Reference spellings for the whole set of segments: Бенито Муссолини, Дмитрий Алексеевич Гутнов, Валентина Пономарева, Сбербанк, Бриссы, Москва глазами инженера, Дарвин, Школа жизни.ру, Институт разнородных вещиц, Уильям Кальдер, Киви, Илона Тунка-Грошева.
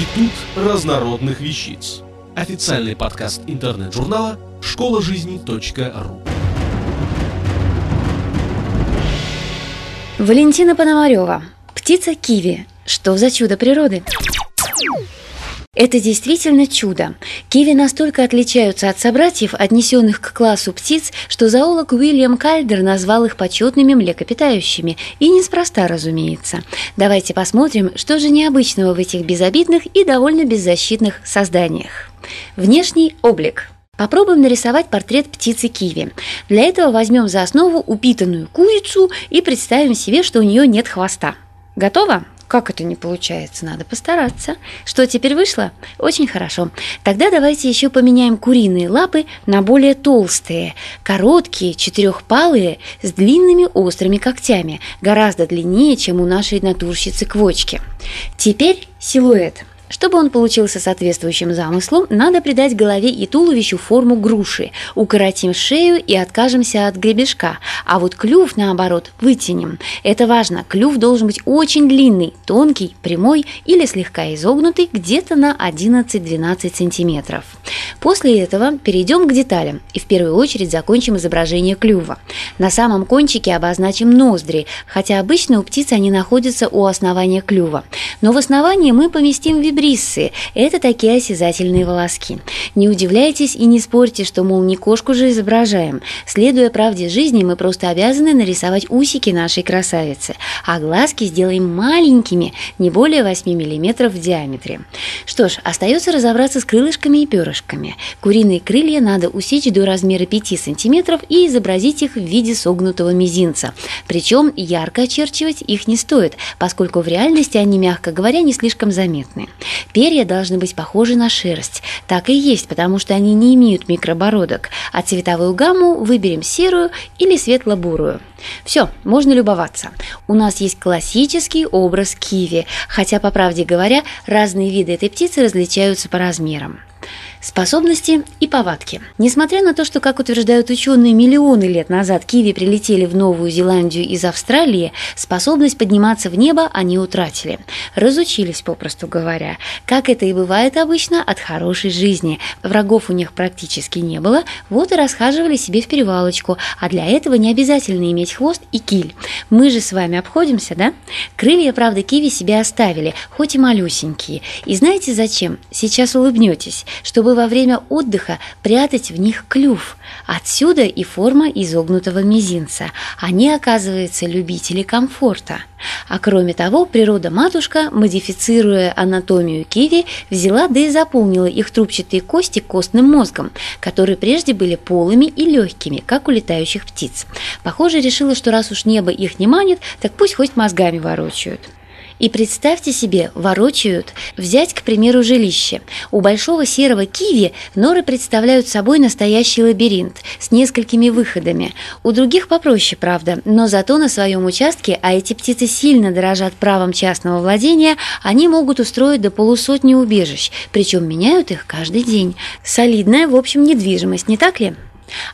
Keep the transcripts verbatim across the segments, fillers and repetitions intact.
Институт разнородных вещиц. Официальный подкаст интернет-журнала «Школа жизни.ру». Валентина Пономарева. Птица киви. Что за чудо природы? Это действительно чудо. Киви настолько отличаются от собратьев, отнесенных к классу птиц, что зоолог Уильям Кальдер назвал их почетными млекопитающими. И неспроста, разумеется. Давайте посмотрим, что же необычного в этих безобидных и довольно беззащитных созданиях. Внешний облик. Попробуем нарисовать портрет птицы киви. Для этого возьмем за основу упитанную курицу и представим себе, что у нее нет хвоста. Готово? Как это не получается? Надо постараться. Что теперь вышло? Очень хорошо. Тогда давайте еще поменяем куриные лапы на более толстые, короткие, четырехпалые, с длинными острыми когтями, гораздо длиннее, чем у нашей натурщицы квочки. Теперь силуэт. Чтобы он получился соответствующим замыслом, надо придать голове и туловищу форму груши, укоротим шею и откажемся от гребешка, а вот клюв, наоборот, вытянем. Это важно, клюв должен быть очень длинный, тонкий, прямой или слегка изогнутый, где-то на одиннадцать-двенадцать сантиметров. После этого перейдем к деталям и в первую очередь закончим изображение клюва. На самом кончике обозначим ноздри, хотя обычно у птиц они находятся у основания клюва, но в основании мы поместим вибриль. Бриссы – это такие осязательные волоски. Не удивляйтесь и не спорьте, что, мол, не кошку же изображаем. Следуя правде жизни, мы просто обязаны нарисовать усики нашей красавицы, а глазки сделаем маленькими, не более восемь миллиметров в диаметре. Что ж, остается разобраться с крылышками и перышками. Куриные крылья надо усечь до размера пять сантиметров и изобразить их в виде согнутого мизинца. Причем ярко очерчивать их не стоит, поскольку в реальности они, мягко говоря, не слишком заметны. Перья должны быть похожи на шерсть. Так и есть, потому что они не имеют микробородок. А цветовую гамму выберем серую или светло-бурую. Все, можно любоваться. У нас есть классический образ киви, хотя, по правде говоря, разные виды этой птицы различаются по размерам. Способности и повадки. Несмотря на то, что, как утверждают ученые, миллионы лет назад киви прилетели в Новую Зеландию из Австралии, способность подниматься в небо они утратили. Разучились, попросту говоря. Как это и бывает обычно, от хорошей жизни. Врагов у них практически не было, вот и расхаживали себе в перевалочку, а для этого не обязательно иметь хвост и киль. Мы же с вами обходимся, да? Крылья, правда, киви себе оставили, хоть и малюсенькие. И знаете зачем? Сейчас улыбнетесь, чтобы во время отдыха прятать в них клюв. Отсюда и форма изогнутого мизинца. Они, оказывается, любители комфорта. А кроме того, природа-матушка, модифицируя анатомию киви, взяла да и заполнила их трубчатые кости костным мозгом, которые прежде были полыми и легкими, как у летающих птиц. Похоже, решила, что раз уж небо их не манит, так пусть хоть мозгами ворочают. И представьте себе, ворочают. Взять, к примеру, жилище. У большого серого киви норы представляют собой настоящий лабиринт с несколькими выходами. У других попроще, правда, но зато на своем участке, а эти птицы сильно дорожат правом частного владения, они могут устроить до полусотни убежищ, причем меняют их каждый день. Солидная, в общем, недвижимость, не так ли?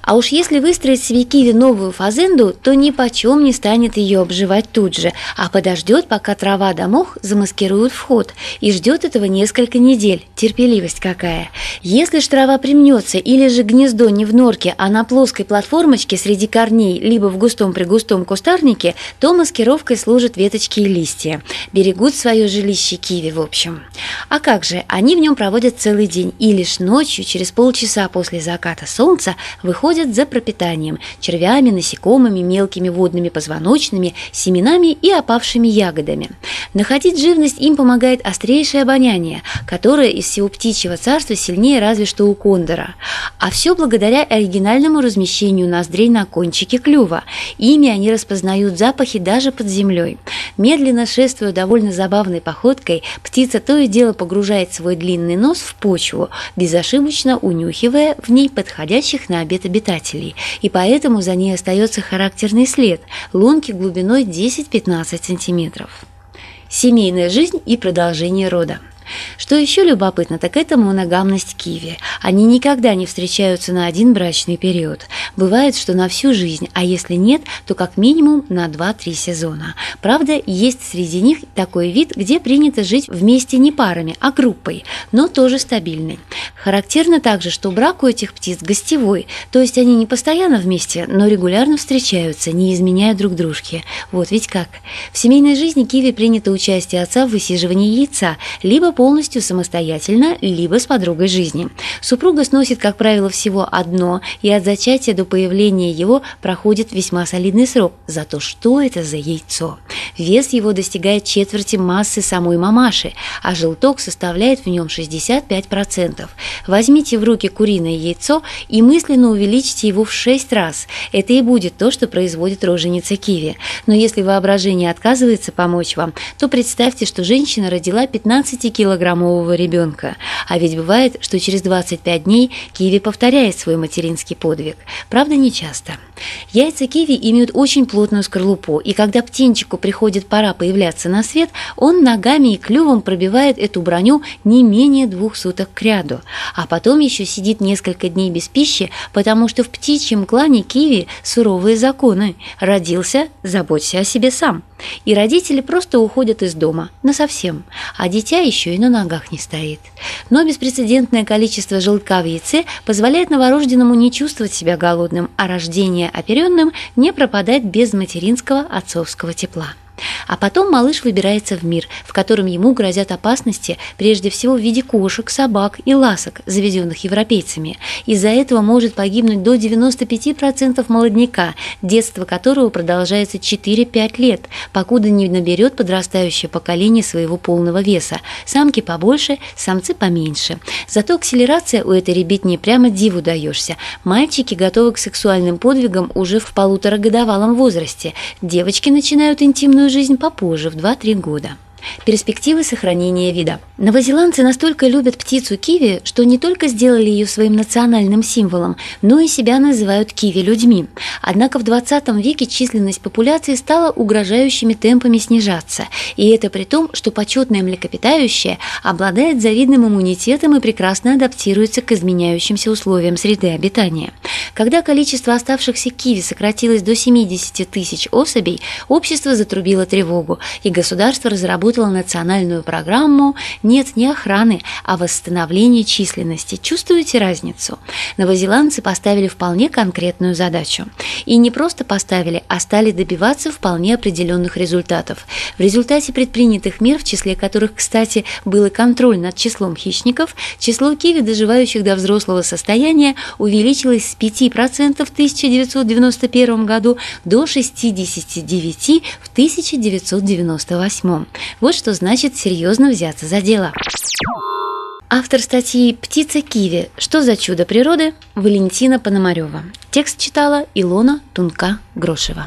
А уж если выстроить себе киви новую фазенду, то ни почем не станет ее обживать тут же, а подождет, пока трава да мох замаскируют вход, и ждет этого несколько недель. Терпеливость какая! Если ж трава примнется или же гнездо не в норке, а на плоской платформочке среди корней, либо в густом-пригустом кустарнике, то маскировкой служат веточки и листья. Берегут свое жилище киви, в общем. А как же, они в нем проводят целый день, и лишь ночью, через полчаса после заката солнца, выходят за пропитанием – червями, насекомыми, мелкими водными позвоночными, семенами и опавшими ягодами. Находить живность им помогает острейшее обоняние, которое из всего птичьего царства сильнее разве что у кондора. А все благодаря оригинальному размещению ноздрей на кончике клюва. Ими они распознают запахи даже под землей. Медленно шествуя довольно забавной походкой, птица то и дело погружает свой длинный нос в почву, безошибочно унюхивая в ней подходящих на обед обитателей, и поэтому за ней остается характерный след – лунки глубиной десять-пятнадцать сантиметров. Семейная жизнь и продолжение рода. Что еще любопытно, так это моногамность киви. Они никогда не встречаются на один брачный период. Бывает, что на всю жизнь, а если нет, то как минимум на два-три сезона. Правда, есть среди них такой вид, где принято жить вместе не парами, а группой, но тоже стабильный. Характерно также, что брак у этих птиц гостевой, то есть они не постоянно вместе, но регулярно встречаются, не изменяя друг дружке. Вот ведь как. В семейной жизни киви принято участие отца в высиживании яйца, либо полностью самостоятельно, либо с подругой жизни. Супруга сносит, как правило, всего одно, и от зачатия до появления его проходит весьма солидный срок. Зато что это за яйцо? Вес его достигает четверти массы самой мамаши, а желток составляет в нем шестьдесят пять процентов. Возьмите в руки куриное яйцо и мысленно увеличьте его в шесть раз. Это и будет то, что производит роженица киви. Но если воображение отказывается помочь вам, то представьте, что женщина родила пятнадцатикилограммового ребенка. А ведь бывает, что через двадцать пять дней киви повторяет свой материнский подвиг. Правда, не часто. Яйца киви имеют очень плотную скорлупу, и когда птенчику приходит пора появляться на свет, он ногами и клювом пробивает эту броню не менее двух суток кряду. А потом еще сидит несколько дней без пищи, потому что в птичьем клане киви суровые законы. Родился – заботься о себе сам. И родители просто уходят из дома, насовсем, а дитя еще и на ногах не стоит. Но беспрецедентное количество желтка в яйце позволяет новорожденному не чувствовать себя голодным, а рождение оперенным не пропадает без материнского отцовского тепла. А потом малыш выбирается в мир, в котором ему грозят опасности, прежде всего в виде кошек, собак и ласок, завезенных европейцами. Из-за этого может погибнуть до девяноста пяти процентов молодняка, детство которого продолжается четыре-пять лет, покуда не наберет подрастающее поколение своего полного веса. Самки побольше, самцы поменьше. Зато акселерация у этой ребятни прямо диву даешься. Мальчики готовы к сексуальным подвигам уже в полуторагодовалом возрасте. Девочки начинают интимную жизнь попозже, в два-три года. Перспективы сохранения вида. Новозеландцы настолько любят птицу киви, что не только сделали ее своим национальным символом, но и себя называют киви-людьми. Однако в двадцатом веке численность популяции стала угрожающими темпами снижаться. И это при том, что почетное млекопитающее обладает завидным иммунитетом и прекрасно адаптируется к изменяющимся условиям среды обитания. Когда количество оставшихся киви сократилось до семидесяти тысяч особей, общество затрубило тревогу, и государство разработало национальную программу «Нет не охраны, а восстановления численности». Чувствуете разницу? Новозеландцы поставили вполне конкретную задачу. И не просто поставили, а стали добиваться вполне определенных результатов. В результате предпринятых мер, в числе которых, кстати, был и контроль над числом хищников, число киви, доживающих до взрослого состояния, увеличилось с пяти процентов в тысяча девятьсот девяносто первом году до шестидесяти девяти процентов в тысяча девятьсот девяносто восьмом. Вот что значит серьезно взяться за дело. Автор статьи «Птица киви. Что за чудо природы?» Валентина Пономарева. Текст читала Илона Тунка-Грошева.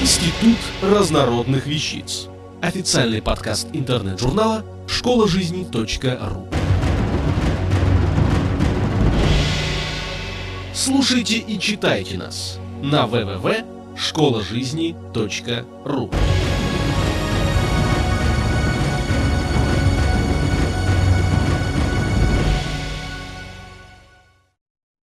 Институт разнородных вещиц. Официальный подкаст интернет-журнала «Школа жизни.ру». Слушайте и читайте нас на вэ вэ вэ точка школа жизни точка ру.